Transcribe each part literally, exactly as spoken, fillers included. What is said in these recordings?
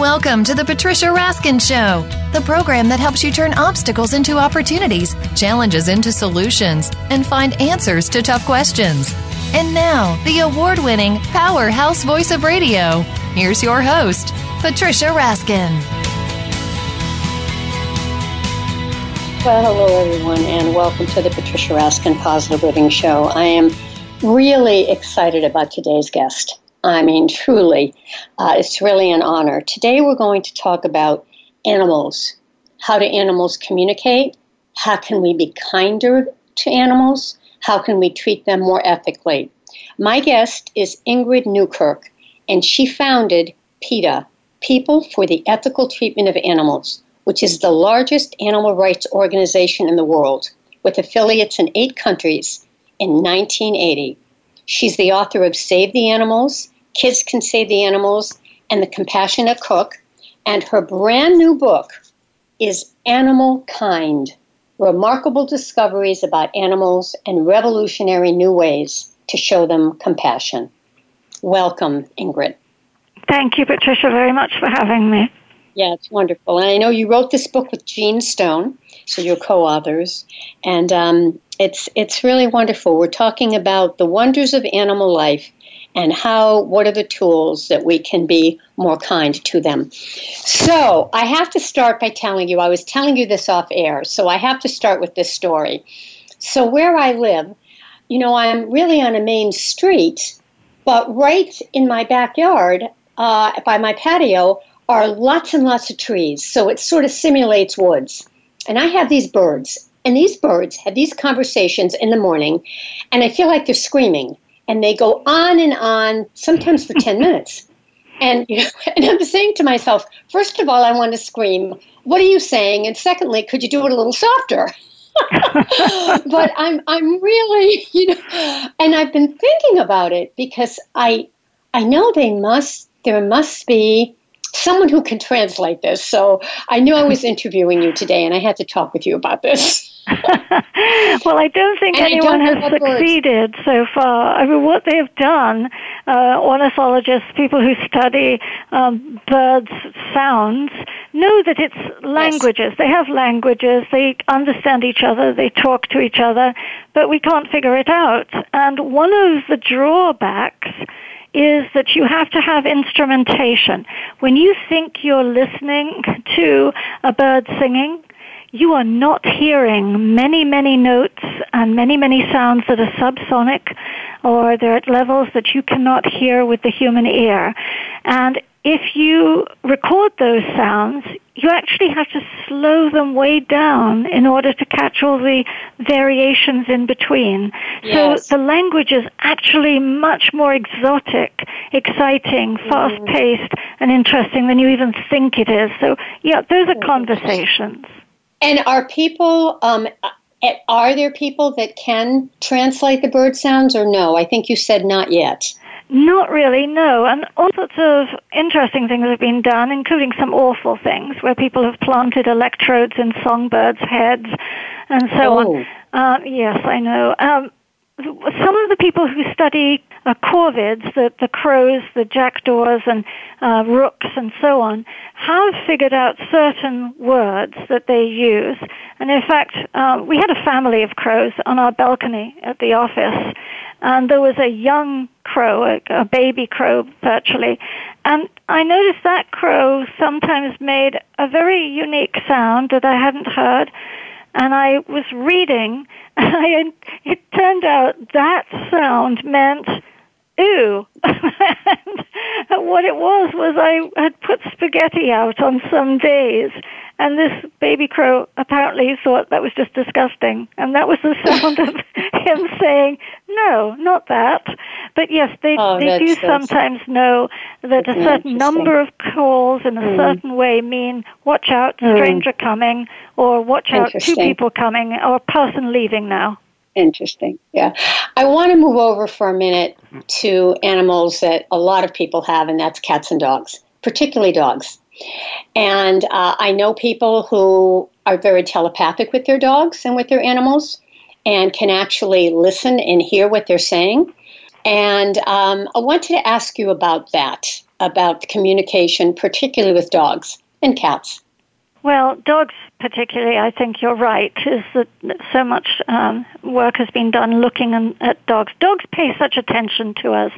Welcome to the Patricia Raskin Show, the program that helps you turn obstacles into opportunities, challenges into solutions, and find answers to tough questions. And now, the award-winning powerhouse voice of radio, here's your host, Patricia Raskin. Well, hello everyone, and welcome to the Patricia Raskin Positive Living Show. I am really excited about today's guest. I mean, truly, uh, it's really an honor. Today we're going to talk about animals. How do animals communicate? How can we be kinder to animals? How can we treat them more ethically? My guest is Ingrid Newkirk, and she founded PETA, People for the Ethical Treatment of Animals, which is the largest animal rights organization in the world, with affiliates in eight countries in nineteen eighty. She's the author of Save the Animals, Kids Can Save the Animals, and The Compassionate Cook. And her brand new book is Animal Kind, Remarkable Discoveries About Animals and Revolutionary New Ways to Show Them Compassion. Welcome, Ingrid. Thank you, Patricia, very much for having me. Yeah, it's wonderful. And I know you wrote this book with Gene Stone, so you're co-authors. And um, it's it's really wonderful. We're talking about the wonders of animal life and how, what are the tools that we can be more kind to them. So I have to start by telling you, I was telling you this off air, so I have to start with this story. So where I live, you know, I'm really on a main street, but right in my backyard, uh, by my patio, are lots and lots of trees, so it sort of simulates woods. And I have these birds, and these birds have these conversations in the morning, and I feel like they're screaming, and they go on and on, sometimes for ten minutes. And, you know, and I'm saying to myself, first of all, I want to scream, what are you saying? And secondly, could you do it a little softer? But I'm I'm really, you know, and I've been thinking about it because I I know they must, there must be someone who can translate this. So I knew I was interviewing you today, and I had to talk with you about this. Well, I don't think and anyone don't has succeeded words. So far. I mean, what they have done, uh, ornithologists, people who study um, birds' sounds, know that it's languages. Yes. They have languages. They understand each other. They talk to each other. But we can't figure it out. And one of the drawbacks is that you have to have instrumentation. When you think you're listening to a bird singing, you are not hearing many, many notes and many, many sounds that are subsonic, or they're at levels that you cannot hear with the human ear. And if you record those sounds, you actually have to slow them way down in order to catch all the variations in between. Yes. So the language is actually much more exotic, exciting, mm-hmm. fast-paced, and interesting than you even think it is. So, yeah, those are conversations. And are people, um, are there people that can translate the bird sounds, or no? I think you said not yet. Not really, no. And all sorts of interesting things have been done, including some awful things where people have planted electrodes in songbirds' heads and so oh. on. Uh, yes, I know. Um, some of the people who study uh, corvids, the, the crows, the jackdaws, and uh, rooks and so on, have figured out certain words that they use. And in fact, uh, we had a family of crows on our balcony at the office. And there was a young crow, a, a baby crow, virtually. And I noticed that crow sometimes made a very unique sound that I hadn't heard. And I was reading, and I, it turned out that sound meant ooh. And what it was was I had put spaghetti out on some days, and this baby crow apparently thought that was just disgusting. And that was the sound of him saying, no, not that. But yes, they, oh, they do sometimes know that a certain number of calls in a mm. certain way mean watch out, stranger mm. coming, or watch out, two people coming, or a person leaving now. Interesting, yeah. I want to move over for a minute to animals that a lot of people have, and that's cats and dogs, particularly dogs. And uh, I know people who are very telepathic with their dogs and with their animals and can actually listen and hear what they're saying. And um, I wanted to ask you about that. about communication, particularly with dogs and cats? Well, dogs particularly, I think you're right, is that so much um, work has been done looking in, at dogs. Dogs pay such attention to us.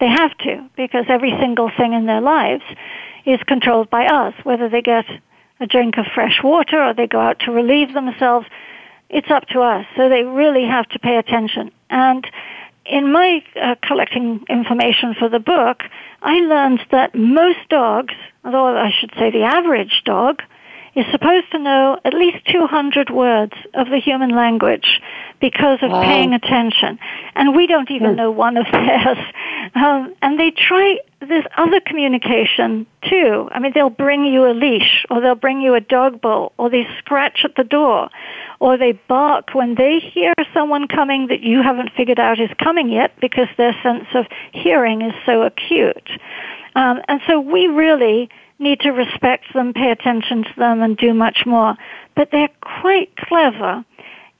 They have to, because every single thing in their lives is controlled by us, whether they get a drink of fresh water or they go out to relieve themselves. It's up to us, so they really have to pay attention. And in my uh, collecting information for the book, I learned that most dogs, although I should say the average dog, is supposed to know at least two hundred words of the human language because of wow. paying attention. And we don't even mm. know one of theirs. Um, and they try this other communication, too. I mean, they'll bring you a leash, or they'll bring you a dog bowl, or they scratch at the door, or they bark when they hear someone coming that you haven't figured out is coming yet because their sense of hearing is so acute. Um, and so we really need to respect them, pay attention to them, and do much more. But they're quite clever.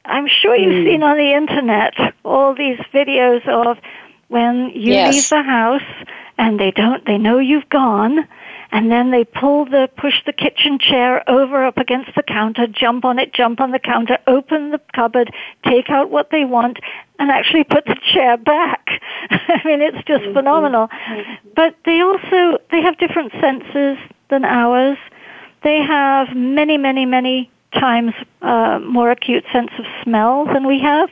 I'm sure you've mm. seen on the Internet all these videos of when you yes. leave the house and they don't, they know you've gone, and then they pull the, push the kitchen chair over up against the counter, jump on it, jump on the counter, open the cupboard, take out what they want, and actually put the chair back. I mean, it's just mm-hmm. phenomenal. Mm-hmm. But they also, they have different senses than ours. They have many, many, many times uh, more acute sense of smell than we have.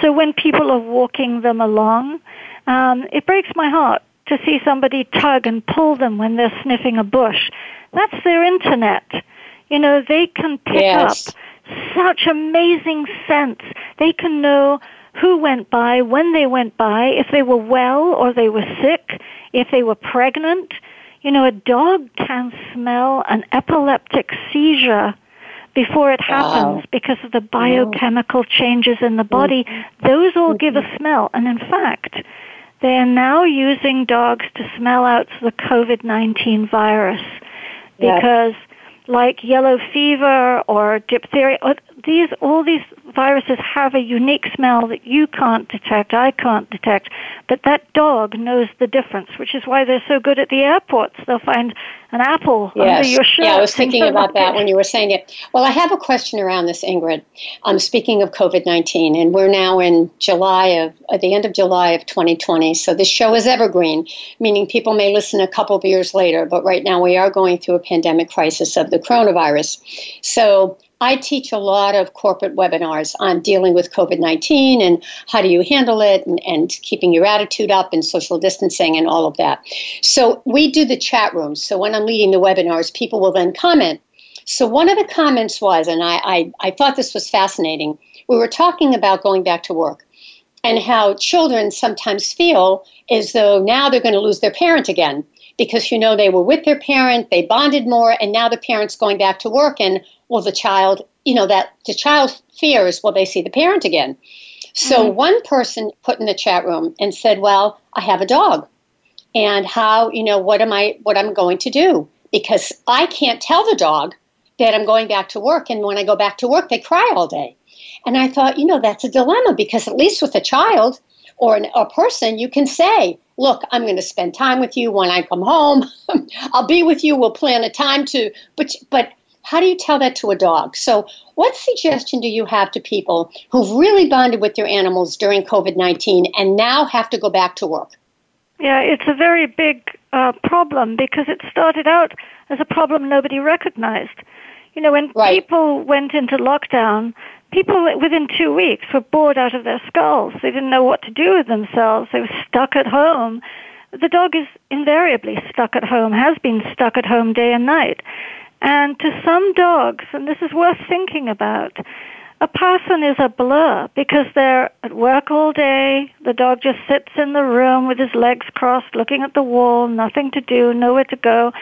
So when people are walking them along, um, it breaks my heart to see somebody tug and pull them when they're sniffing a bush. That's their Internet. You know, they can pick yes. up such amazing scents. They can know who went by, when they went by, if they were well or they were sick, if they were pregnant. You know, a dog can smell an epileptic seizure before it happens wow. because of the biochemical changes in the body. Mm-hmm. Those all give a smell. And in fact, they are now using dogs to smell out the covid nineteen virus because yes. like yellow fever or diphtheria, these all these viruses have a unique smell that you can't detect, I can't detect, but that dog knows the difference, which is why they're so good at the airports. They'll find an apple yes. under your shirt. Yeah, I was thinking about that when you were saying it. Well, I have a question around this, Ingrid. Um, speaking of covid nineteen, and we're now in July of, at the end of July of twenty twenty, so this show is evergreen, meaning people may listen a couple of years later, but right now we are going through a pandemic crisis of the coronavirus. So I teach a lot of corporate webinars on dealing with covid nineteen and how do you handle it and, and keeping your attitude up and social distancing and all of that. So we do the chat rooms. So when I'm leading the webinars, people will then comment. So one of the comments was, and I, I, I thought this was fascinating, we were talking about going back to work and how children sometimes feel as though now they're going to lose their parent again because, you know, they were with their parent, they bonded more, and now the parent's going back to work and, well, the child, you know, that the child fears, well, they see the parent again. So mm-hmm. one person put in the chat room and said, well, I have a dog. And how, you know, what am I, what I'm going to do? Because I can't tell the dog that I'm going back to work. And when I go back to work, they cry all day. And I thought, you know, that's a dilemma, because at least with a child or an, a person, you can say, look, I'm going to spend time with you when I come home. I'll be with you. We'll plan a time to, but, but, how do you tell that to a dog? So what suggestion do you have to people who've really bonded with their animals during covid nineteen and now have to go back to work? Yeah, it's a very big uh, problem, because it started out as a problem nobody recognized. You know, when right. people went into lockdown, people within two weeks were bored out of their skulls. They didn't know what to do with themselves. They were stuck at home. The dog is invariably stuck at home, has been stuck at home day and night. And to some dogs, and this is worth thinking about, a person is a blur because they're at work all day. The dog just sits in the room with his legs crossed, looking at the wall, nothing to do, nowhere to go.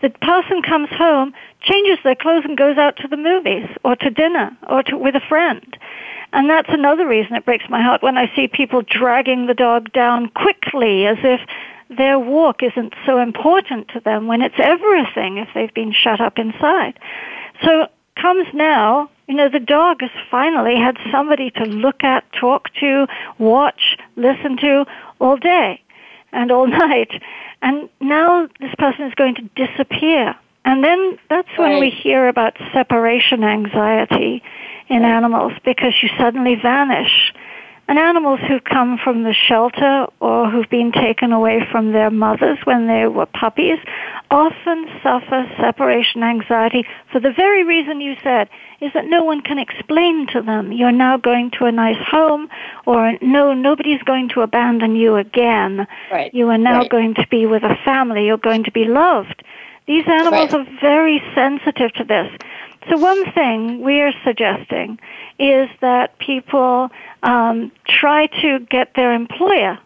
The person comes home, changes their clothes, and goes out to the movies or to dinner or to, with a friend. And that's another reason it breaks my heart when I see people dragging the dog down quickly as if their walk isn't so important to them, when it's everything if they've been shut up inside. So comes now, you know, the dog has finally had somebody to look at, talk to, watch, listen to all day and all night. and now this person is going to disappear. And then that's right. when we hear about separation anxiety in right. animals, because you suddenly vanish. And animals who've come from the shelter or who've been taken away from their mothers when they were puppies often suffer separation anxiety for the very reason you said, is that no one can explain to them, you're now going to a nice home, or no, nobody's going to abandon you again. Right. You are now right. going to be with a family. You're going to be loved. These animals right. are very sensitive to this. So one thing we are suggesting is that people um, try to get their employer,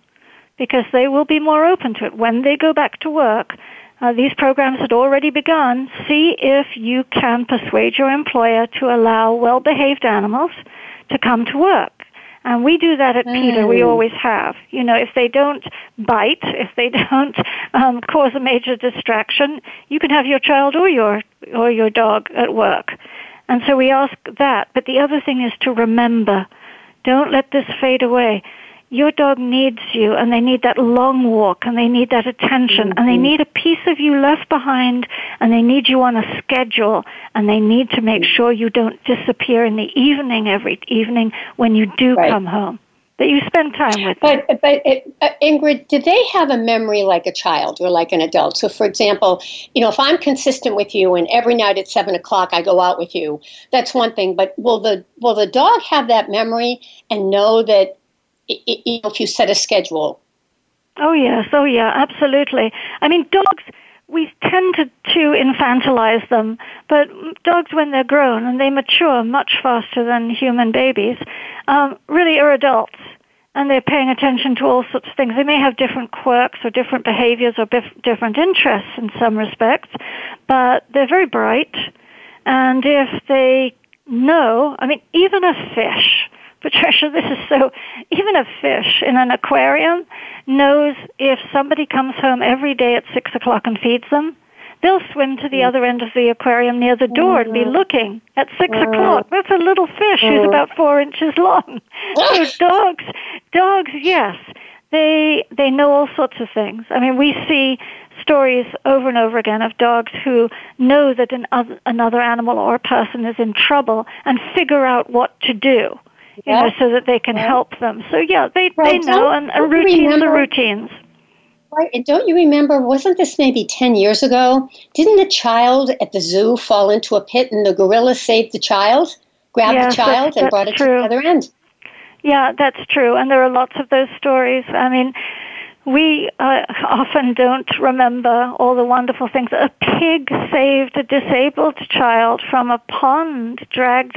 because they will be more open to it. When they go back to work, uh, these programs had already begun. See if you can persuade your employer to allow well-behaved animals to come to work. And we do that at PETA. We always have. You know, if they don't bite, if they don't um, cause a major distraction, you can have your child or your or your dog at work. And so we ask that. But the other thing is to remember, don't let this fade away. Your dog needs you, and they need that long walk, and they need that attention, mm-hmm. and they need a piece of you left behind, and they need you on a schedule, and they need to make sure you don't disappear in the evening every evening when you do right. come home, that you spend time with but, them. But, it, uh, Ingrid, do they have a memory like a child or like an adult? So, for example, you know, if I'm consistent with you and every night at seven o'clock I go out with you, that's one thing, but will the will the dog have that memory and know that if you set a schedule? Oh, yes. Oh, yeah, absolutely. I mean, dogs, we tend to, to infantilize them, but dogs, when they're grown and they mature much faster than human babies, um, really are adults, and they're paying attention to all sorts of things. They may have different quirks or different behaviors or bif- different interests in some respects, but they're very bright, and if they know, I mean, even a fish, Patricia, this is so, even a fish in an aquarium knows if somebody comes home every day at six o'clock and feeds them, they'll swim to the mm. other end of the aquarium near the door mm. and be looking at six mm. o'clock. That's a little fish mm. who's about four inches long. So dogs, dogs, yes, they they know all sorts of things. I mean, we see stories over and over again of dogs who know that an other, another animal or a person is in trouble and figure out what to do. You know, so that they can right. help them. So, yeah, they, right. they know, and uh, routines remember, are routines. Right, and don't you remember, wasn't this maybe ten years ago? Didn't a child at the zoo fall into a pit and the gorilla saved the child, grabbed yes, the child, and brought it true. to the other end? Yeah, that's true, and there are lots of those stories. I mean, we uh, often don't remember all the wonderful things. A pig saved a disabled child from a pond, dragged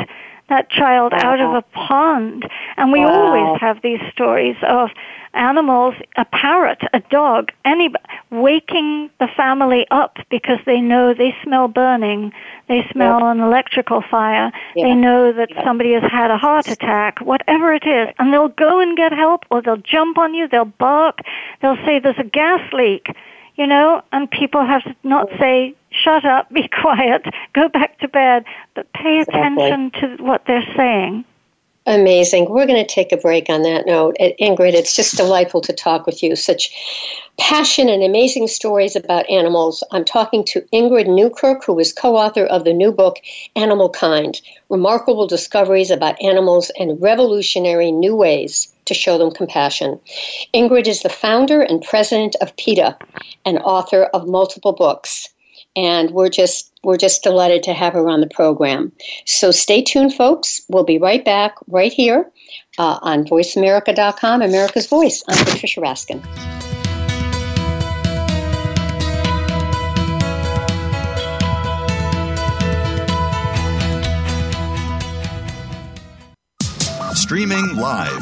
that child wow. out of a pond. And we wow. always have these stories of animals, a parrot, a dog, any waking the family up because they know they smell burning, they smell yeah. an electrical fire, yeah. they know that yeah. somebody has had a heart attack, whatever it is, and they'll go and get help, or they'll jump on you, they'll bark, they'll say there's a gas leak, you know, and people have to not say, shut up, be quiet, go back to bed, but pay exactly. attention to what they're saying. Amazing. We're going to take a break on that note. Ingrid, it's just delightful to talk with you. Such passion and amazing stories about animals. I'm talking to Ingrid Newkirk, who is co-author of the new book, Animal Kind, Remarkable Discoveries About Animals and Revolutionary New Ways to Show Them Compassion. Ingrid is the founder and president of PETA and author of multiple books. And we're just we're just delighted to have her on the program. So stay tuned, folks. We'll be right back right here uh, on voice america dot com, America's Voice. I'm Patricia Raskin. Streaming live,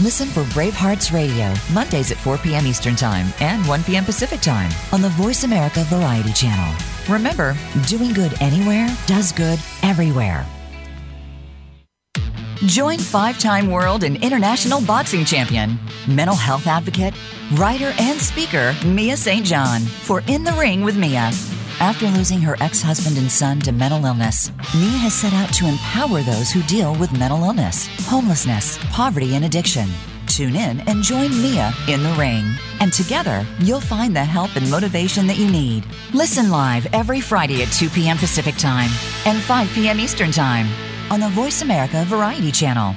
Listen for Bravehearts Radio, Mondays at four p.m. Eastern Time and one p.m. Pacific Time on the Voice America Variety Channel. Remember, doing good anywhere does good everywhere. Join five-time world and international boxing champion, mental health advocate, writer, and speaker Mia Saint John for In the Ring with Mia. After losing her ex-husband and son to mental illness, Mia has set out to empower those who deal with mental illness, homelessness, poverty, and addiction. Tune in and join Mia in the ring. And together, you'll find the help and motivation that you need. Listen live every Friday at two p.m. Pacific Time and five p.m. Eastern Time on the Voice America Variety Channel.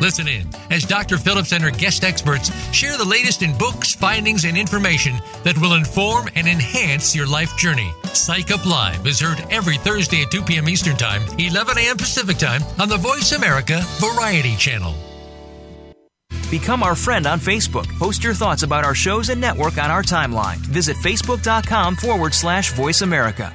Listen in as Doctor Phillips and her guest experts share the latest in books, findings, and information that will inform and enhance your life journey. Psych Up Live is heard every Thursday at two p.m. Eastern Time, eleven a.m. Pacific Time on the Voice America Variety Channel. Become our friend on Facebook. Post your thoughts about our shows and network on our timeline. Visit facebook.com forward slash Voice America.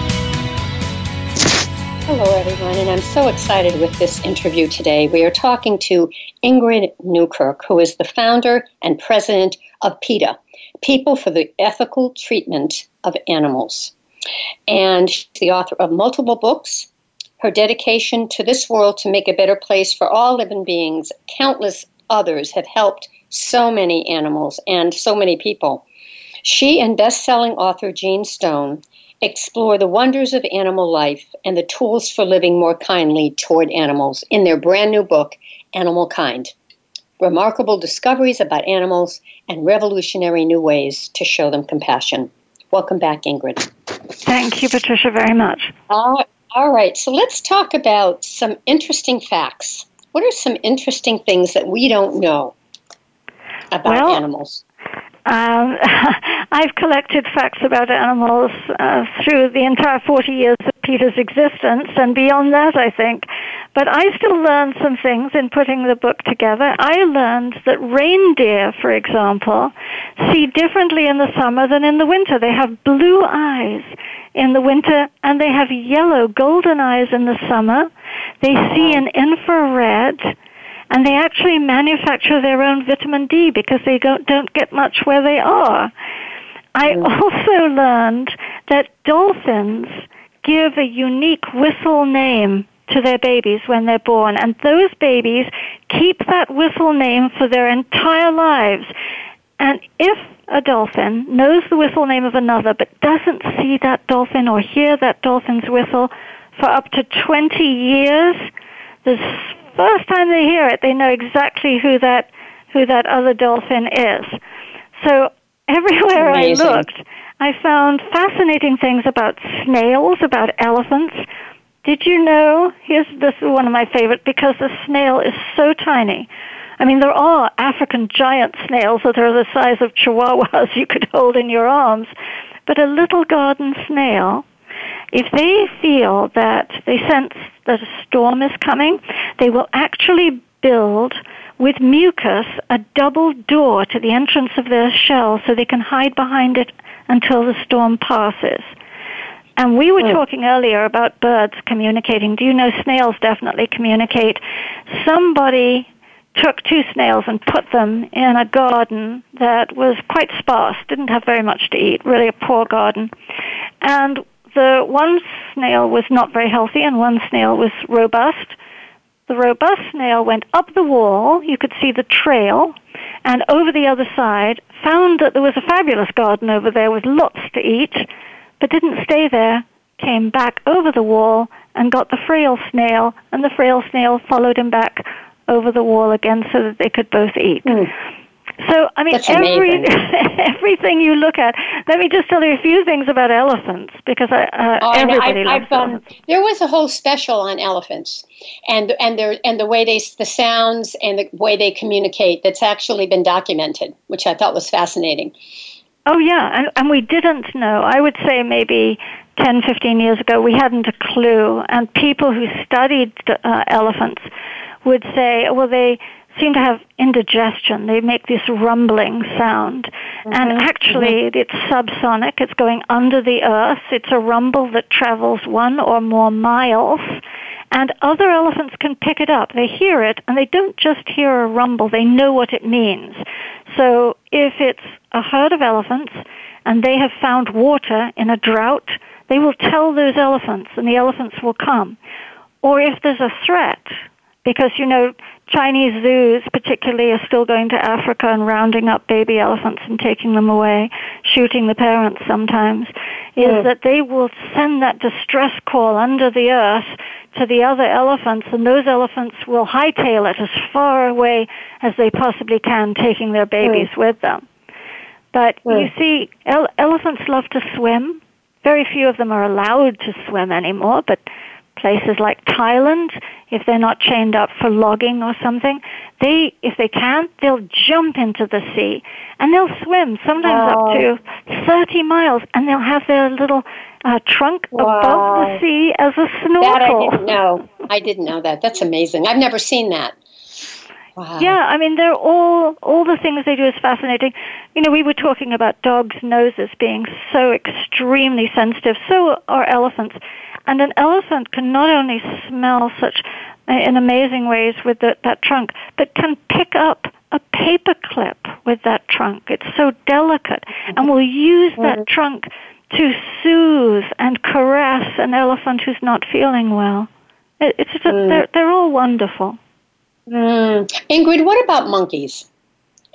Hello, everyone, and I'm so excited with this interview today. We are talking to Ingrid Newkirk, who is the founder and president of PETA, People for the Ethical Treatment of Animals. And she's the author of multiple books. Her dedication to this world to make a better place for all living beings, countless others, have helped so many animals and so many people. She and best-selling author Gene Stone explore the wonders of animal life and the tools for living more kindly toward animals in their brand new book, Animal Kind: Remarkable Discoveries About Animals and Revolutionary New Ways to Show Them Compassion. Welcome back, Ingrid. Thank you, Patricia, very much. Uh, all right, so let's talk about some interesting facts. What are some interesting things that we don't know about well, animals? Um, I've collected facts about animals uh, through the entire forty years of PETA's existence and beyond that, I think. But I still learned some things in putting the book together. I learned that reindeer, for example, see differently in the summer than in the winter. They have blue eyes in the winter, and they have yellow, golden eyes in the summer. They see in infrared. And they actually manufacture their own vitamin D because they don't, don't get much where they are. I also learned that dolphins give a unique whistle name to their babies when they're born. And those babies keep that whistle name for their entire lives. And if a dolphin knows the whistle name of another but doesn't see that dolphin or hear that dolphin's whistle for up to twenty years, the first time they hear it, they know exactly who that who that other dolphin is. So everywhere I looked, I found fascinating things about snails, about elephants. Did you know, here's this is one of my favorite, because the snail is so tiny. I mean, there are African giant snails that are the size of chihuahuas you could hold in your arms, but a little garden snail, if they feel that they sense that a storm is coming, they will actually build with mucus a double door to the entrance of their shell so they can hide behind it until the storm passes. And we were talking earlier about birds communicating. Do you know snails definitely communicate? Somebody took two snails and put them in a garden that was quite sparse, didn't have very much to eat, really a poor garden. And the one snail was not very healthy and one snail was robust. The robust snail went up the wall, you could see the trail, and over the other side, found that there was a fabulous garden over there with lots to eat, but didn't stay there, came back over the wall and got the frail snail, and the frail snail followed him back over the wall again so that they could both eat. Mm. So, I mean, every, everything you look at. Let me just tell you a few things about elephants, because I, uh, oh, everybody I, loves I've, um, elephants. There was a whole special on elephants, and and their and the way they the sounds and the way they communicate. That's actually been documented, which I thought was fascinating. Oh yeah, and, and we didn't know. I would say maybe ten, fifteen years ago, we hadn't a clue. And people who studied uh, elephants would say, well, they seem to have indigestion. They make this rumbling sound. Mm-hmm. And actually, mm-hmm. it's subsonic. It's going under the earth. It's a rumble that travels one or more miles. And other elephants can pick it up. They hear it, and they don't just hear a rumble. They know what it means. So if it's a herd of elephants and they have found water in a drought, they will tell those elephants, and the elephants will come. Or if there's a threat, because, you know, Chinese zoos particularly are still going to Africa and rounding up baby elephants and taking them away, shooting the parents sometimes, yeah. is that they will send that distress call under the earth to the other elephants, and those elephants will hightail it as far away as they possibly can, taking their babies yeah. with them. But yeah. you see, ele- elephants love to swim. Very few of them are allowed to swim anymore, but places like Thailand, if they're not chained up for logging or something, they, if they can, they'll jump into the sea, and they'll swim sometimes wow. up to thirty miles, and they'll have their little uh, trunk wow. above the sea as a snorkel. That I didn't know. I didn't know that. That's amazing. I've never seen that. Wow. Yeah, I mean, they're all, all the things they do is fascinating. You know, we were talking about dogs' noses being so extremely sensitive. So are elephants. And an elephant can not only smell such uh, in amazing ways with the, that trunk, but can pick up a paper clip with that trunk. It's so delicate. And will use that trunk to soothe and caress an elephant who's not feeling well. It, it's just, mm. they're, they're all wonderful. Mm. Ingrid, what about monkeys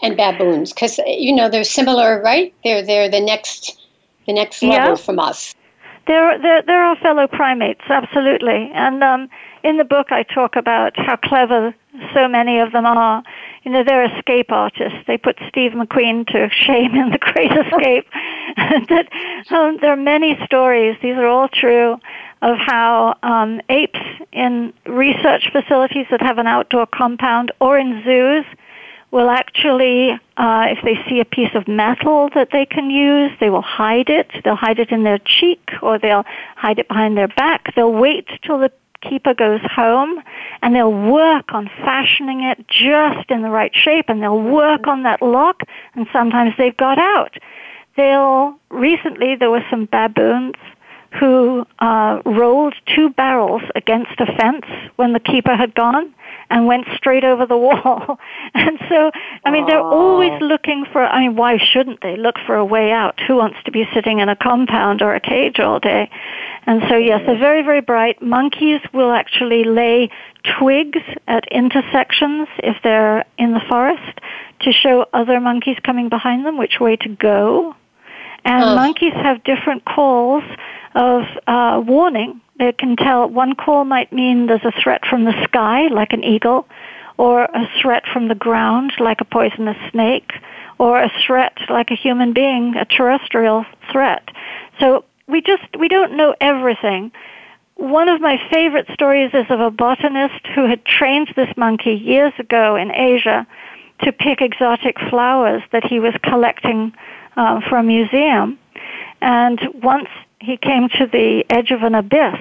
and baboons? Because, you know, they're similar, right? They're they're the next the next level yeah. from us. They're, they're, they're our fellow primates, absolutely. And um, in the book I talk about how clever so many of them are. You know, they're escape artists. They put Steve McQueen to shame in The Great Escape. that, um, there are many stories, these are all true, of how um, apes in research facilities that have an outdoor compound or in zoos will actually, uh, if they see a piece of metal that they can use, they will hide it. They'll hide it in their cheek, or they'll hide it behind their back. They'll wait till the keeper goes home, and they'll work on fashioning it just in the right shape, and they'll work on that lock, and sometimes they've got out. They'll, recently there were some baboons who uh, rolled two barrels against a fence when the keeper had gone and went straight over the wall. And so, I mean, they're always looking for, I mean, why shouldn't they look for a way out? Who wants to be sitting in a compound or a cage all day? And so, yes, they're very, very bright. Monkeys will actually lay twigs at intersections if they're in the forest to show other monkeys coming behind them which way to go. And oh. monkeys have different calls of uh, warning. They can tell, one call might mean there's a threat from the sky, like an eagle, or a threat from the ground, like a poisonous snake, or a threat like a human being, a terrestrial threat. So we just, we don't know everything. One of my favorite stories is of a botanist who had trained this monkey years ago in Asia to pick exotic flowers that he was collecting uh, from a museum. And once he came to the edge of an abyss,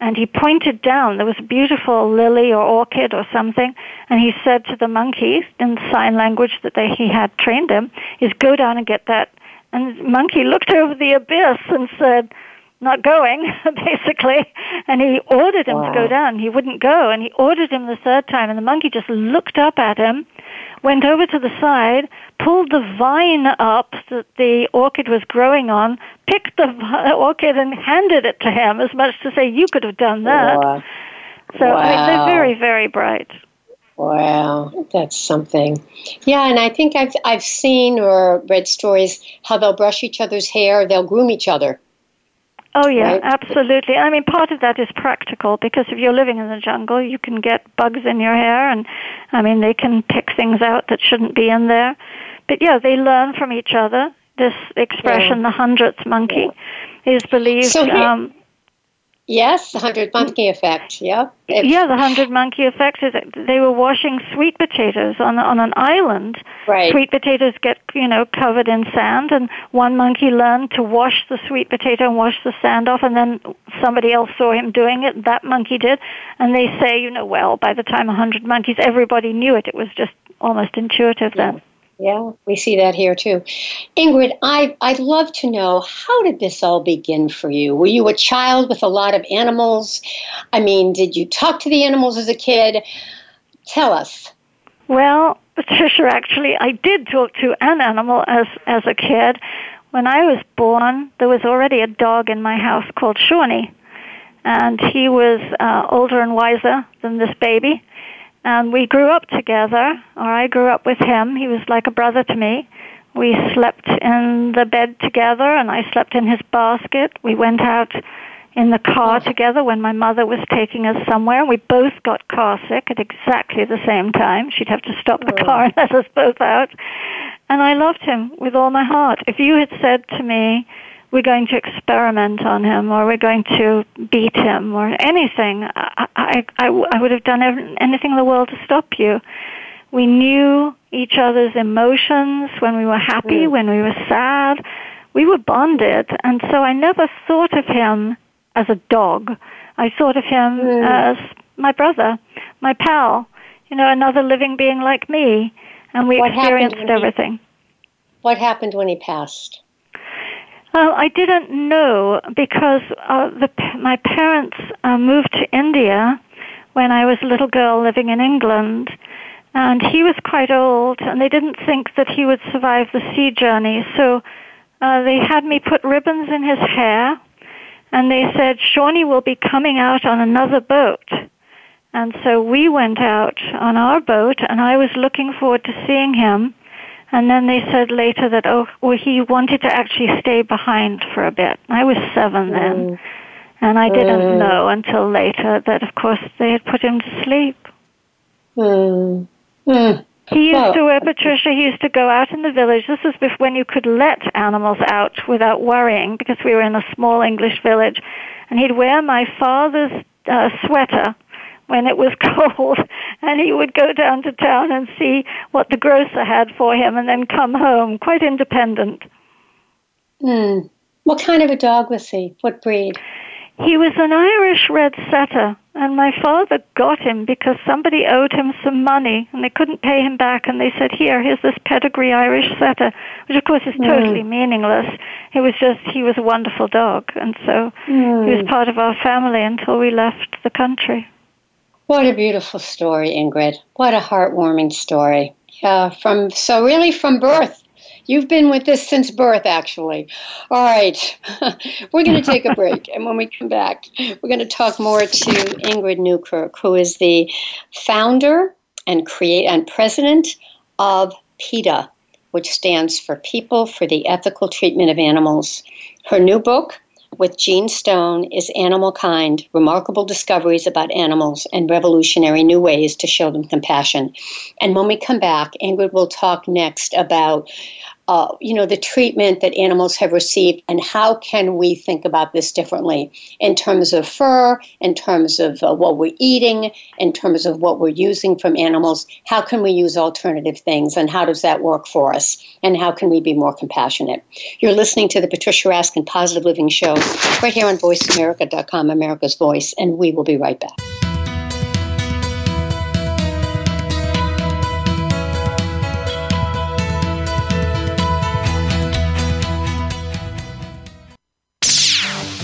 and he pointed down. There was a beautiful lily or orchid or something, and he said to the monkey, in sign language that they, he had trained him, is go down and get that. And the monkey looked over the abyss and said, not going, basically. And he ordered him wow. to go down. He wouldn't go, and he ordered him the third time, and the monkey just looked up at him, went over to the side, pulled the vine up that the orchid was growing on, picked the orchid and handed it to him, as much to say, you could have done that. Wow. So wow. I mean, they're very, very bright. Wow, that's something. Yeah, and I think I've I've seen or read stories how they'll brush each other's hair, they'll groom each other. Oh, yeah, right? Absolutely. I mean, part of that is practical, because if you're living in the jungle, you can get bugs in your hair, and, I mean, they can pick things out that shouldn't be in there. But yeah, they learn from each other. This expression, yeah. the hundredth monkey, yeah. is believed. So here, um, yes, the hundred monkey effect. Yeah. It, yeah, the hundred monkey effect is that they were washing sweet potatoes on on an island. Right. Sweet potatoes get you know covered in sand, and one monkey learned to wash the sweet potato and wash the sand off, and then somebody else saw him doing it. That monkey did, and they say you know well by the time a hundred monkeys, everybody knew it. It was just almost intuitive yeah. then. Yeah, we see that here too. Ingrid, I, I'd love to know, how did this all begin for you? Were you a child with a lot of animals? I mean, did you talk to the animals as a kid? Tell us. Well, Patricia, actually, I did talk to an animal as, as a kid. When I was born, there was already a dog in my house called Shawnee, and he was uh, older and wiser than this baby. And we grew up together, or I grew up with him. He was like a brother to me. We slept in the bed together, and I slept in his basket. We went out in the car together when my mother was taking us somewhere. We both got car sick at exactly the same time. She'd have to stop the car and let us both out. And I loved him with all my heart. If you had said to me, we're going to experiment on him, or we're going to beat him, or anything, I, I, I, I would have done anything in the world to stop you. We knew each other's emotions when we were happy, when we were sad. We were bonded, and so I never thought of him as a dog. I thought of him mm. as my brother, my pal, you know, another living being like me, and we what experienced everything. He, what happened when he passed? Well, I didn't know because uh, the, my parents uh, moved to India when I was a little girl living in England, and he was quite old, and they didn't think that he would survive the sea journey. So uh, they had me put ribbons in his hair, and they said, Shawnee will be coming out on another boat. And so we went out on our boat, and I was looking forward to seeing him. And then they said later that, oh, well, he wanted to actually stay behind for a bit. I was seven then, mm. and I didn't mm. know until later that, of course, they had put him to sleep. Mm. Mm. He used to wear, Patricia, he used to go out in the village. This was when you could let animals out without worrying, because we were in a small English village. And he'd wear my father's uh, sweater when it was cold, and he would go down to town and see what the grocer had for him and then come home, quite independent. Mm. What kind of a dog was he? What breed? He was an Irish Red Setter, and my father got him because somebody owed him some money, and they couldn't pay him back, and they said, here, here's this pedigree Irish Setter, which, of course, is totally mm. meaningless. It was just, he was a wonderful dog, and so mm. he was part of our family until we left the country. What a beautiful story, Ingrid. What a heartwarming story. Uh, from So really from birth. You've been with this since birth, actually. All right. We're going to take a break. And when we come back, we're going to talk more to Ingrid Newkirk, who is the founder and create and president of PETA, which stands for People for the Ethical Treatment of Animals. Her new book, with Gene Stone, is Animal Kind, Remarkable Discoveries About Animals and Revolutionary New Ways to Show Them Compassion. And when we come back, Ingrid will talk next about, uh, you know, the treatment that animals have received and how can we think about this differently in terms of fur, in terms of uh, what we're eating, in terms of what we're using from animals. How can we use alternative things, and how does that work for us? And how can we be more compassionate? You're listening to the Patricia Raskin Positive Living Show, right here on voice america dot com, America's Voice, and we will be right back.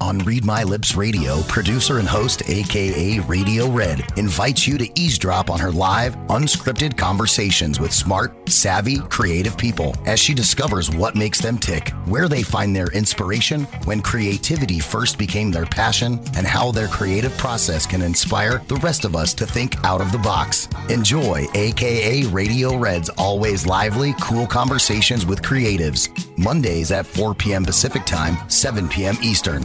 On Read My Lips Radio, producer and host, a k a. Radio Red, invites you to eavesdrop on her live, unscripted conversations with smart, savvy, creative people as she discovers what makes them tick, where they find their inspiration, when creativity first became their passion, and how their creative process can inspire the rest of us to think out of the box. Enjoy a k a. Radio Red's always lively, cool conversations with creatives. Mondays at four p.m. Pacific Time, seven p.m. Eastern,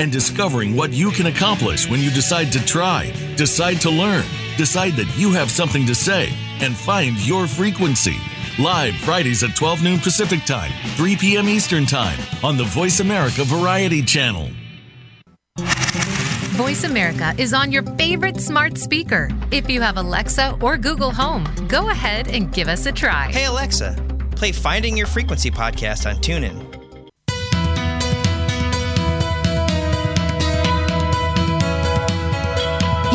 and discovering what you can accomplish when you decide to try, decide to learn, decide that you have something to say, and find your frequency. Live Fridays at twelve noon Pacific Time, three p.m. Eastern Time, on the Voice America Variety Channel. Voice America is on your favorite smart speaker. If you have Alexa or Google Home, go ahead and give us a try. Hey Alexa, play Finding Your Frequency podcast on TuneIn.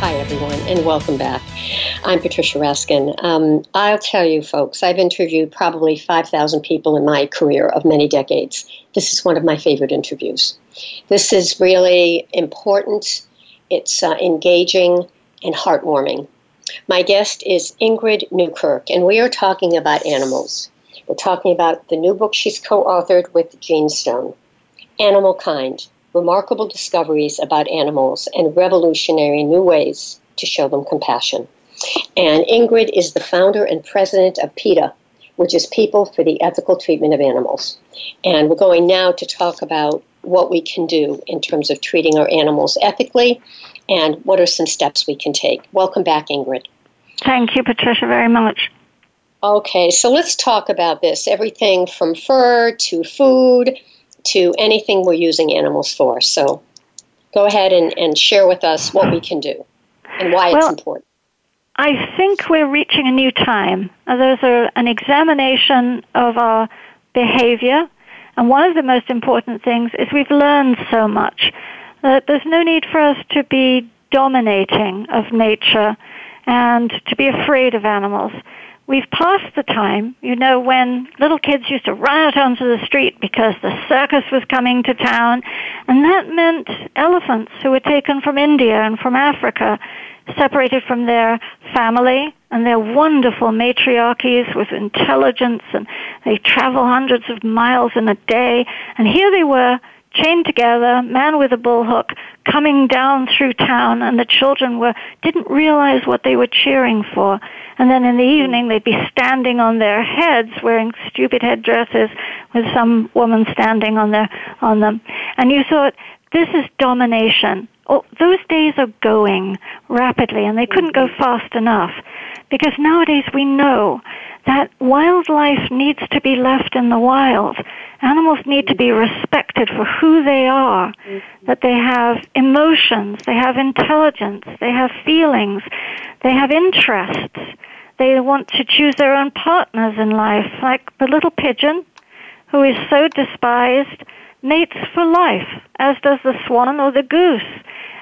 Hi, everyone, and welcome back. I'm Patricia Raskin. Um, I'll tell you, folks, I've interviewed probably five thousand people in my career of many decades. This is one of my favorite interviews. This is really important. It's uh, engaging and heartwarming. My guest is Ingrid Newkirk, and we are talking about animals. We're talking about the new book she's co-authored with Gene Stone, Animal Kind: Remarkable Discoveries About Animals and Revolutionary New Ways to Show Them Compassion. And Ingrid is the founder and president of PETA, which is People for the Ethical Treatment of Animals. And we're going now to talk about what we can do in terms of treating our animals ethically and what are some steps we can take. Welcome back, Ingrid. Thank you, Patricia, very much. Okay, so let's talk about this. Everything from fur to food to anything we're using animals for. So go ahead and, and share with us what we can do and why well, it's important. I think we're reaching a new time. There's a, an examination of our behavior, and one of the most important things is we've learned so much that there's no need for us to be dominating of nature and to be afraid of animals. We've passed the time, you know, when little kids used to run out onto the street because the circus was coming to town, and that meant elephants who were taken from India and from Africa, separated from their family and their wonderful matriarchies with intelligence, and they travel hundreds of miles in a day, and here they were, chained together, man with a bullhook, coming down through town, and the children were didn't realize what they were cheering for. And then in the evening, they'd be standing on their heads, wearing stupid headdresses, with some woman standing on their on them. And you thought, this is domination. Oh, those days are going rapidly, and they couldn't go fast enough, because nowadays we know that wildlife needs to be left in the wild. Animals need to be respected for who they are, that they have emotions, they have intelligence, they have feelings, they have interests. They want to choose their own partners in life, like the little pigeon, who is so despised, mates for life, as does the swan or the goose.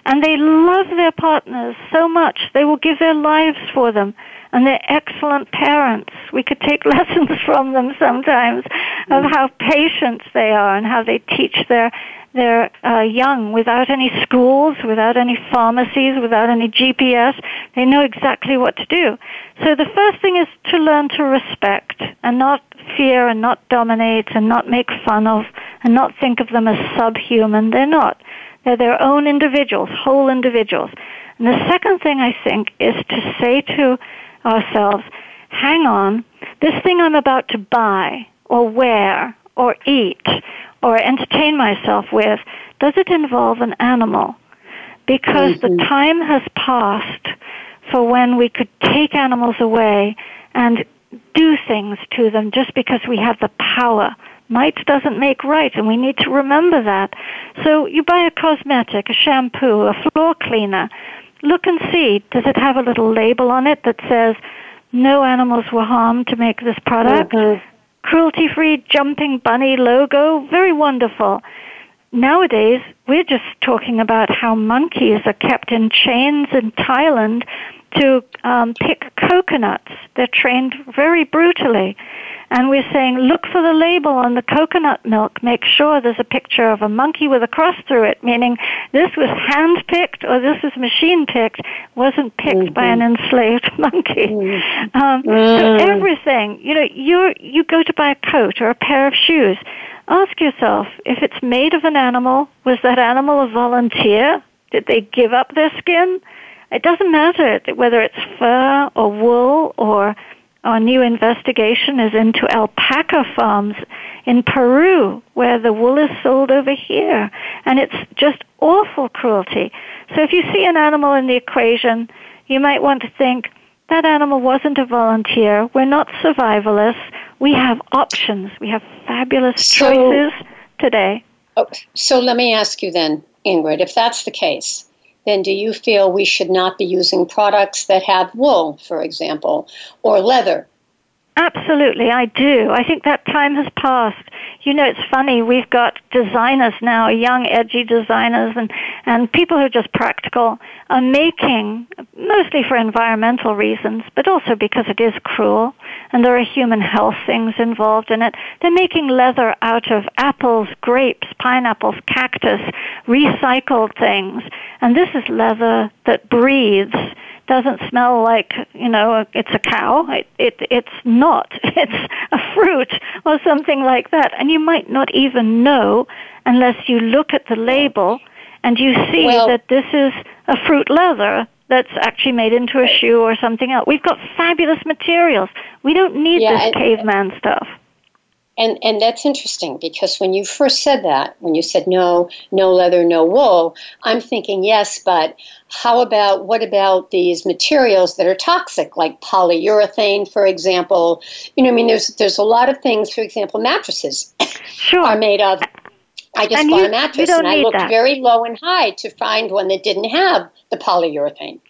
And they love their partners so much, they will give their lives for them. And they're excellent parents. We could take lessons from them sometimes of how patient they are and how they teach their their uh, young without any schools, without any pharmacies, without any G P S. They know exactly what to do. So the first thing is to learn to respect and not fear and not dominate and not make fun of and not think of them as subhuman. They're not. They're their own individuals, whole individuals. And the second thing I think is to say to ourselves, hang on, this thing I'm about to buy or wear or eat or entertain myself with, does it involve an animal? Because mm-hmm. the time has passed for when we could take animals away and do things to them just because we have the power. Might doesn't make right, and we need to remember that. So you buy a cosmetic, a shampoo, a floor cleaner. Look and see, does it have a little label on it that says, no animals were harmed to make this product? Mm-hmm. Cruelty-free jumping bunny logo, very wonderful. Nowadays, we're just talking about how monkeys are kept in chains in Thailand to um, pick coconuts. They're trained very brutally. And we're saying, look for the label on the coconut milk. Make sure there's a picture of a monkey with a cross through it, meaning this was hand-picked or this was machine-picked, wasn't picked mm-hmm. by an enslaved monkey. Mm-hmm. Um, mm. So everything, you know, you you go to buy a coat or a pair of shoes. Ask yourself, if it's made of an animal, was that animal a volunteer? Did they give up their skin? It doesn't matter whether it's fur or wool, or our new investigation is into alpaca farms in Peru, where the wool is sold over here. And it's just awful cruelty. So if you see an animal in the equation, you might want to think, that animal wasn't a volunteer. We're not survivalists. We have options. We have fabulous so, choices today. Oh, so let me ask you then, Ingrid, if that's the case, then do you feel we should not be using products that have wool, for example, or leather? Absolutely, I do. I think that time has passed. You know, it's funny, we've got designers now, young, edgy designers, and, and people who are just practical are making, mostly for environmental reasons, but also because it is cruel, and there are human health things involved in it. They're making leather out of apples, grapes, pineapples, cactus, recycled things. And this is leather that breathes. Doesn't smell like, you know, it's a cow. It, it it's not. It's a fruit or something like that. And you might not even know unless you look at the label and you see well, that this is a fruit leather that's actually made into a shoe or something else. We've got fabulous materials. We don't need yeah, this and, caveman stuff. And and that's interesting, because when you first said that, when you said no, no leather, no wool, I'm thinking, yes, but how about, what about these materials that are toxic, like polyurethane, for example? You know, I mean, there's there's a lot of things, for example, mattresses sure. are made of. I just and bought you, a mattress, and I looked that. very low and high to find one that didn't have the polyurethane.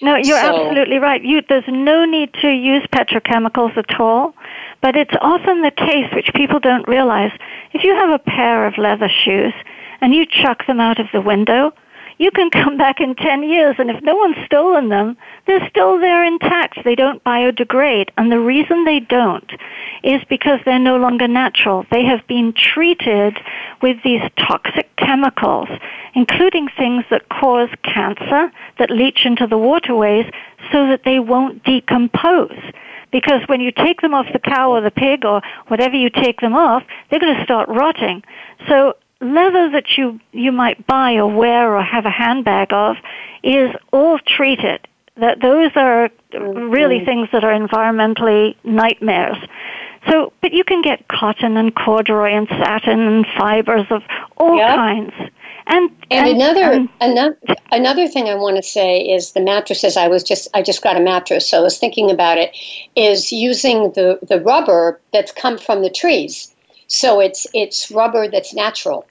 No, you're so. absolutely right. You, there's no need to use petrochemicals at all. But it's often the case, which people don't realize, if you have a pair of leather shoes and you chuck them out of the window, you can come back in ten years, and if no one's stolen them, they're still there intact. They don't biodegrade. And the reason they don't is because they're no longer natural. They have been treated with these toxic chemicals, including things that cause cancer, that leach into the waterways, so that they won't decompose. Because when you take them off the cow or the pig or whatever you take them off, they're going to start rotting. So leather that you, you might buy or wear or have a handbag of is all treated. That those are really things that are environmentally nightmares. So, but you can get cotton and corduroy and satin and fibers of all yep. kinds. And, and, and another um, another another thing I want to say is the mattresses. I was just I just got a mattress, so I was thinking about it. Is using the, the rubber that's come from the trees, so it's it's rubber that's natural,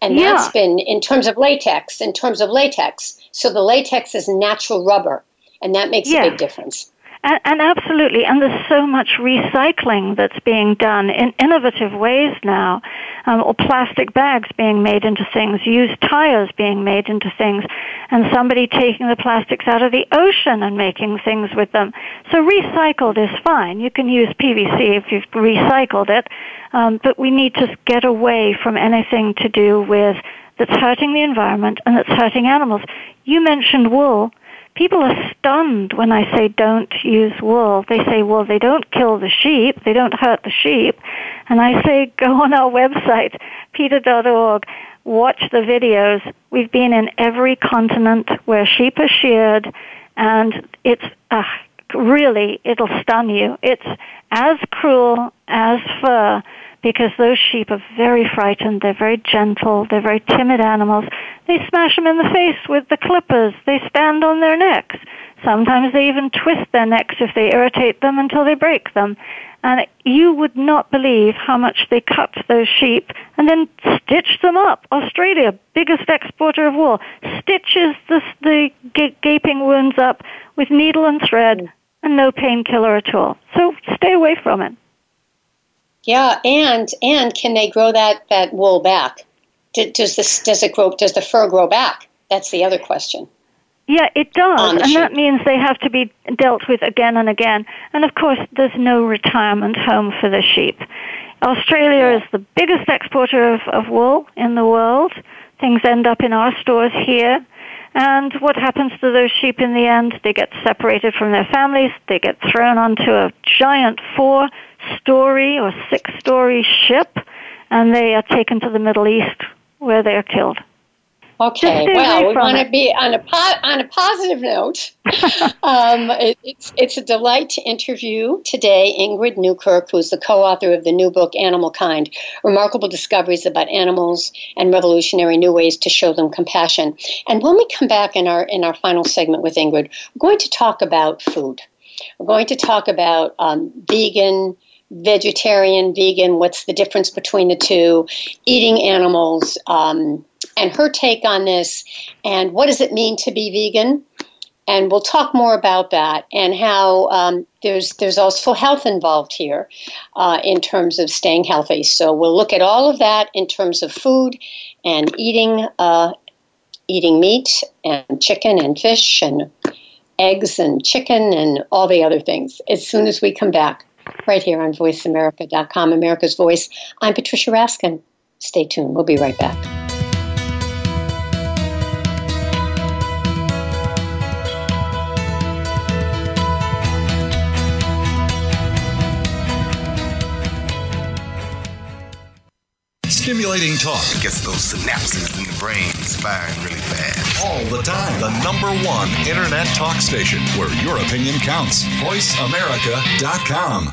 and yeah. that's been in terms of latex. In terms of latex, so the latex is natural rubber, and that makes yeah. a big difference. And, and absolutely, and there's so much recycling that's being done in innovative ways now, um, or plastic bags being made into things, used tires being made into things, and somebody taking the plastics out of the ocean and making things with them. So recycled is fine. You can use P V C if you've recycled it, um, but we need to get away from anything to do with that's hurting the environment and that's hurting animals. You mentioned wool. People are stunned when I say don't use wool. They say, well, they don't kill the sheep. They don't hurt the sheep. And I say, go on our website, PETA dot org. watch the videos. We've been in every continent where sheep are sheared, and it's uh, really, it'll stun you. It's as cruel as fur, because those sheep are very frightened. They're very gentle. They're very timid animals. They smash them in the face with the clippers. They stand on their necks. Sometimes they even twist their necks if they irritate them until they break them. And you would not believe how much they cut those sheep and then stitch them up. Australia, biggest exporter of wool, stitches the, the gaping wounds up with needle and thread and no painkiller at all. So stay away from it. Yeah, and and can they grow that, that wool back? Does this does it grow? Does the fur grow back? That's the other question. Yeah, it does, and that means they have to be dealt with again and again. And, of course, there's no retirement home for the sheep. Australia is the biggest exporter of, of wool in the world. Things end up in our stores here. And what happens to those sheep in the end? They get separated from their families. They get thrown onto a giant four-story or six-story ship, and they are taken to the Middle East where they are killed. Okay, well, we want to be on a po- on a positive note. um, it, it's it's a delight to interview today Ingrid Newkirk, who's the co-author of the new book, Animal Kind, Remarkable Discoveries About Animals and Revolutionary New Ways to Show Them Compassion. And when we come back in our in our final segment with Ingrid, we're going to talk about food. We're going to talk about um, vegan vegetarian, vegan, what's the difference between the two, eating animals, um, and her take on this, and what does it mean to be vegan? And we'll talk more about that and how um, there's there's also health involved here uh, in terms of staying healthy. So we'll look at all of that in terms of food and eating, uh, eating meat and chicken and fish and eggs and chicken and all the other things as soon as we come back. Right here on voice america dot com, America's Voice. I'm Patricia Raskin. Stay tuned. We'll be right back. Stimulating talk gets those synapses in the brain firing really fast. All the time. The number one internet talk station where your opinion counts. voice america dot com.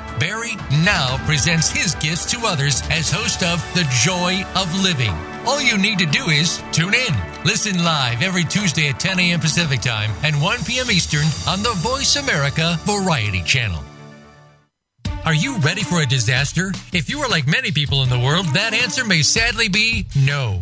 Barry now presents his gifts to others as host of The Joy of Living. All you need to do is tune in. Listen live every Tuesday at ten a.m. Pacific Time and one p.m. Eastern on the Voice America Variety Channel. Are you ready for a disaster? If you are like many people in the world, that answer may sadly be no.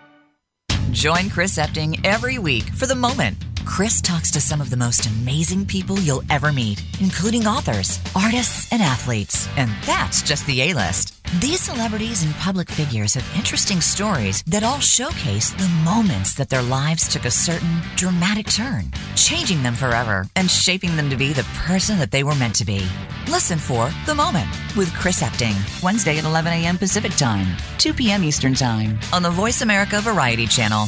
Join Chris Epting every week for The Moment. Chris talks to some of the most amazing people you'll ever meet, including authors, artists, and athletes. And that's just the A-list. These celebrities and public figures have interesting stories that all showcase the moments that their lives took a certain dramatic turn, changing them forever and shaping them to be the person that they were meant to be. Listen for The Moment with Chris Epting, Wednesday at eleven a.m. Pacific Time, two p.m. Eastern Time, on the Voice America Variety Channel.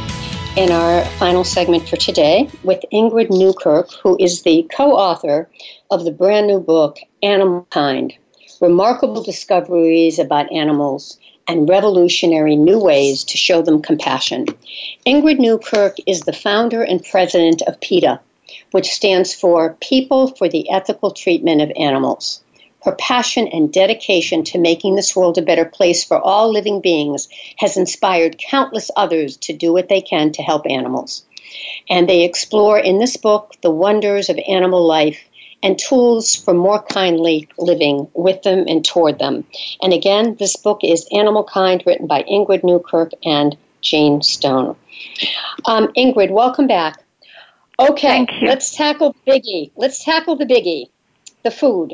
in our final segment for today with Ingrid Newkirk, who is the co-author of the brand new book, Animal Kind, Remarkable Discoveries About Animals and Revolutionary New Ways to Show Them Compassion. Ingrid Newkirk is the founder and president of PETA, which stands for People for the Ethical Treatment of Animals. Her passion and dedication to making this world a better place for all living beings has inspired countless others to do what they can to help animals. And they explore in this book the wonders of animal life and tools for more kindly living with them and toward them. And again, this book is Animal Kind, written by Ingrid Newkirk and Gene Stone. Um, Ingrid, welcome back. Okay, let's tackle biggie. Let's tackle the biggie, the food.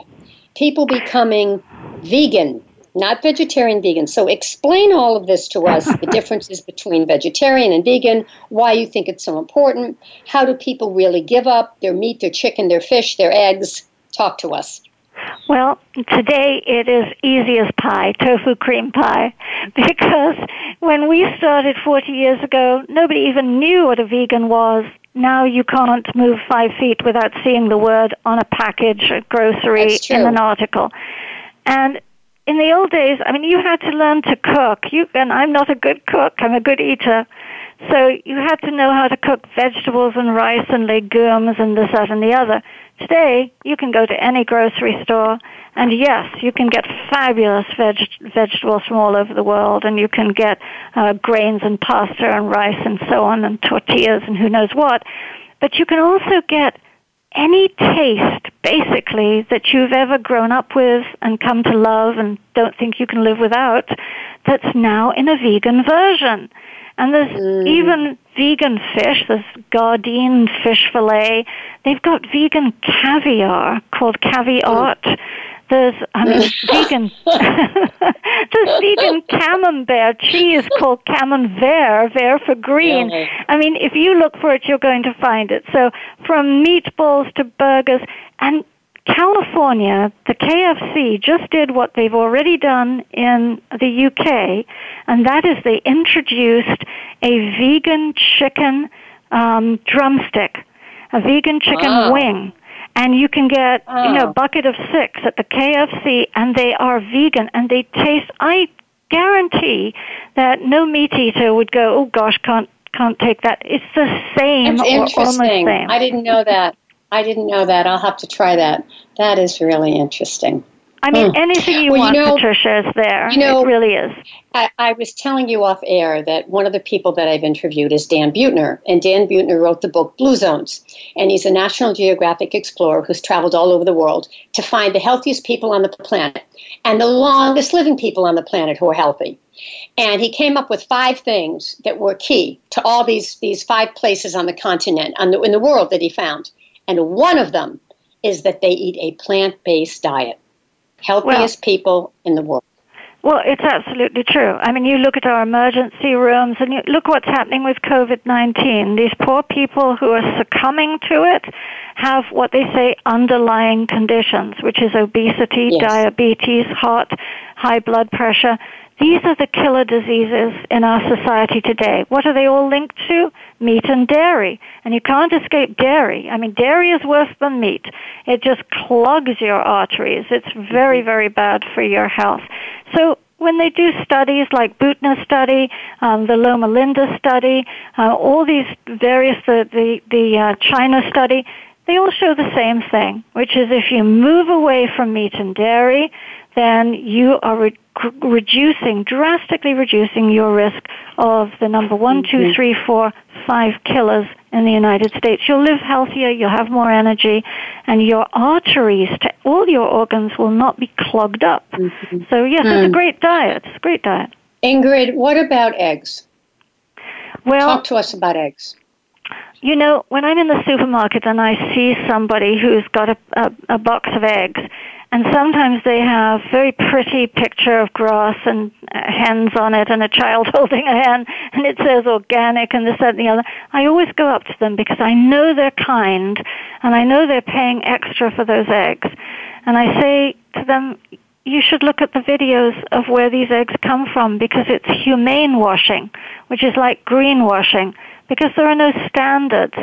People becoming vegan, not vegetarian, vegan. So explain all of this to us, the differences between vegetarian and vegan, why you think it's so important, how do people really give up their meat, their chicken, their fish, their eggs? Talk to us. Well, today it is easy as pie, tofu cream pie, because when we started forty years ago, nobody even knew what a vegan was. Now you can't move five feet without seeing the word on a package, a grocery, in an article. And in the old days, I mean, you had to learn to cook. You, and I'm not a good cook. I'm a good eater. So you had to know how to cook vegetables and rice and legumes and this, that, and the other. Today, you can go to any grocery store, and yes, you can get fabulous veg- vegetables from all over the world, and you can get uh, grains and pasta and rice and so on, and tortillas and who knows what. But you can also get any taste, basically, that you've ever grown up with and come to love and don't think you can live without, that's now in a vegan version. And there's mm. even vegan fish, there's Gardein fish fillet. They've got vegan caviar called caviar. Mm. There's, I mean, vegan, there's vegan camembert cheese called camembert, vert for green. Yeah, no. I mean, if you look for it, you're going to find it. So from meatballs to burgers. And California, the K F C, just did what they've already done in the U K, and that is they introduced a vegan chicken um, drumstick, a vegan chicken oh. wing. And you can get, oh. you know, a bucket of six at the K F C, and they are vegan, and they taste, I guarantee that no meat eater would go, oh, gosh, can't can't take that. It's the same. That's interesting. Or almost same. I didn't know that. I didn't know that. I'll have to try that. That is really interesting. I mean, mm. anything you well, want, you know, Patricia, is there. You know, it really is. I, I was telling you off air that one of the people that I've interviewed is Dan Buettner. And Dan Buettner wrote the book Blue Zones. And he's a National Geographic explorer who's traveled all over the world to find the healthiest people on the planet and the longest living people on the planet who are healthy. And he came up with five things that were key to all these, these five places on the continent, on the, in the world that he found. And one of them is that they eat a plant-based diet. Healthiest well, people in the world. Well, it's absolutely true. I mean, you look at our emergency rooms and you look what's happening with covid nineteen. These poor people who are succumbing to it have what they say underlying conditions, which is obesity, yes. diabetes, heart, high blood pressure. These are the killer diseases in our society today. What are they all linked to? Meat and dairy. And you can't escape dairy. I mean, dairy is worse than meat. It just clogs your arteries. It's very, very bad for your health. So when they do studies like Buettner study, um, the Loma Linda study, uh, all these various, the, the, the uh, China study, they all show the same thing, which is if you move away from meat and dairy, then you are re- reducing, drastically reducing your risk of the number one, mm-hmm. two, three, four, five killers in the United States. You'll live healthier, you'll have more energy, and your arteries to all your organs will not be clogged up. Mm-hmm. So, yes, mm. it's a great diet. It's a great diet. Ingrid, what about eggs? Well, talk to us about eggs. You know, when I'm in the supermarket and I see somebody who's got a, a, a box of eggs, and sometimes they have very pretty picture of grass and hens on it and a child holding a hen, and it says organic and this, that, and the other. I always go up to them because I know they're kind, and I know they're paying extra for those eggs. And I say to them, you should look at the videos of where these eggs come from, because it's humane washing, which is like greenwashing, because there are no standards,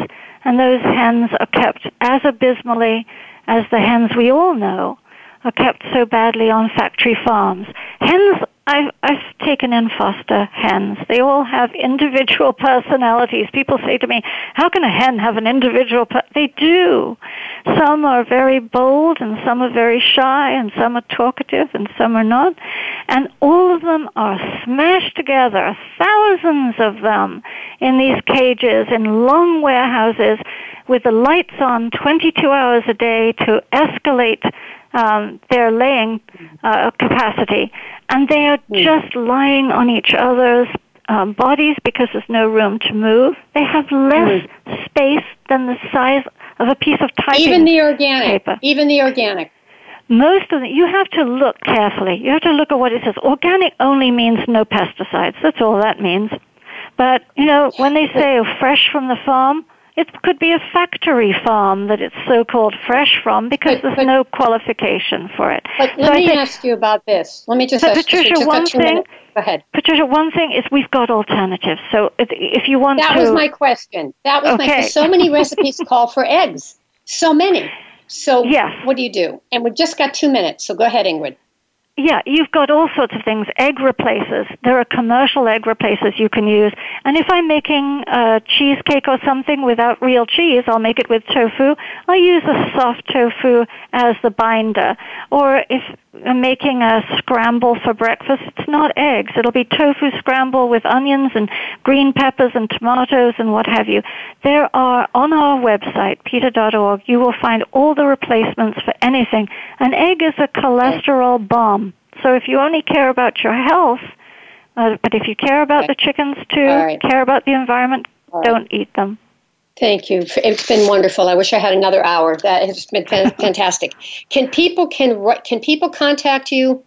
and those hens are kept as abysmally as the hens we all know are kept so badly on factory farms. Hens, I've, I've taken in foster hens. They all have individual personalities. People say to me, how can a hen have an individual per-? They do. Some are very bold, and some are very shy, and some are talkative, and some are not. And all of them are smashed together, thousands of them, in these cages, in long warehouses, with the lights on twenty-two hours a day to escalate Um, their laying uh, capacity, and they are just lying on each other's um, bodies because there's no room to move. They have less mm. space than the size of a piece of typing paper. Even the organic. Paper. Even the organic. Most of them, you have to look carefully. You have to look at what it says. Organic only means no pesticides. That's all that means. But you know, when they say oh, fresh from the farm, it could be a factory farm that it's so-called fresh from, because but, there's but, no qualification for it. But let so me think, ask you about this. Let me just ask Patricia, you one thing. Go ahead. Patricia, one thing is we've got alternatives. So if, if you want that to... That was my question. That was okay. my question. So many recipes call for eggs. So many. So yes. What do you do? And we've just got two minutes, so go ahead, Ingrid. Yeah, you've got all sorts of things. Egg replacers. There are commercial egg replacers you can use. And if I'm making a cheesecake or something without real cheese, I'll make it with tofu. I'll use a soft tofu as the binder. Or if I'm making a scramble for breakfast, it's not eggs. It'll be tofu scramble with onions and green peppers and tomatoes and what have you. There are, on our website, PETA dot org, you will find all the replacements for anything. An egg is a cholesterol bomb. So if you only care about your health, uh, but if you care about okay. the chickens too, right. care about the environment, right. don't eat them. Thank you. It's been wonderful. I wish I had another hour. That has been fantastic. Can people can can people contact you?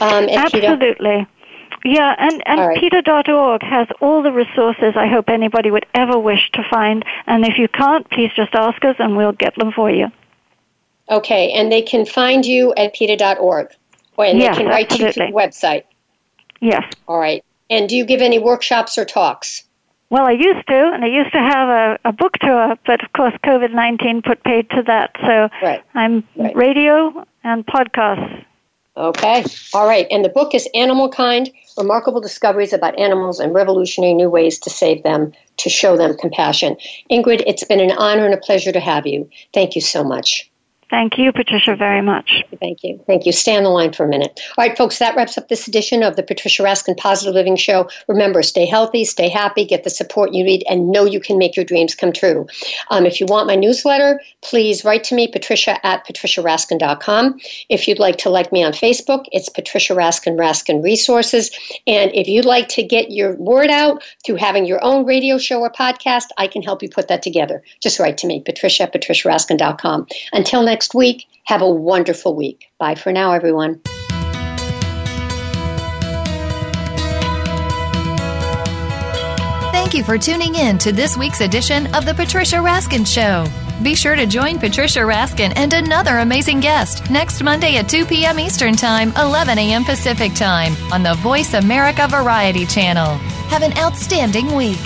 Um, Absolutely. PETA? Yeah, and, and right. PETA dot org has all the resources I hope anybody would ever wish to find. And if you can't, please just ask us and we'll get them for you. Okay, and they can find you at PETA dot org. And yes, they can write absolutely. to your website. Yes. All right. And do you give any workshops or talks? Well, I used to, and I used to have a, a book tour, but of course covid nineteen put paid to that. So right. I'm right. radio and podcasts. Okay. All right. And the book is Animal Kind, Remarkable Discoveries About Animals and Revolutionary New Ways to Save Them, to Show Them Compassion. Ingrid, it's been an honor and a pleasure to have you. Thank you so much. Thank you, Patricia, very much. Thank you. Thank you. Stay on the line for a minute. All right, folks, that wraps up this edition of the Patricia Raskin Positive Living Show. Remember, stay healthy, stay happy, get the support you need, and know you can make your dreams come true. Um, if you want my newsletter, please write to me, patricia at patricia raskin dot com. If you'd like to like me on Facebook, it's Patricia Raskin Raskin Resources. And if you'd like to get your word out through having your own radio show or podcast, I can help you put that together. Just write to me, patricia at patricia raskin dot com. Until next Next week, have a wonderful week. Bye for now, everyone. Thank you for tuning in to this week's edition of The Patricia Raskin Show. Be sure to join Patricia Raskin and another amazing guest next Monday at two p.m. Eastern Time, eleven a.m. Pacific Time on the Voice America Variety Channel. Have an outstanding week.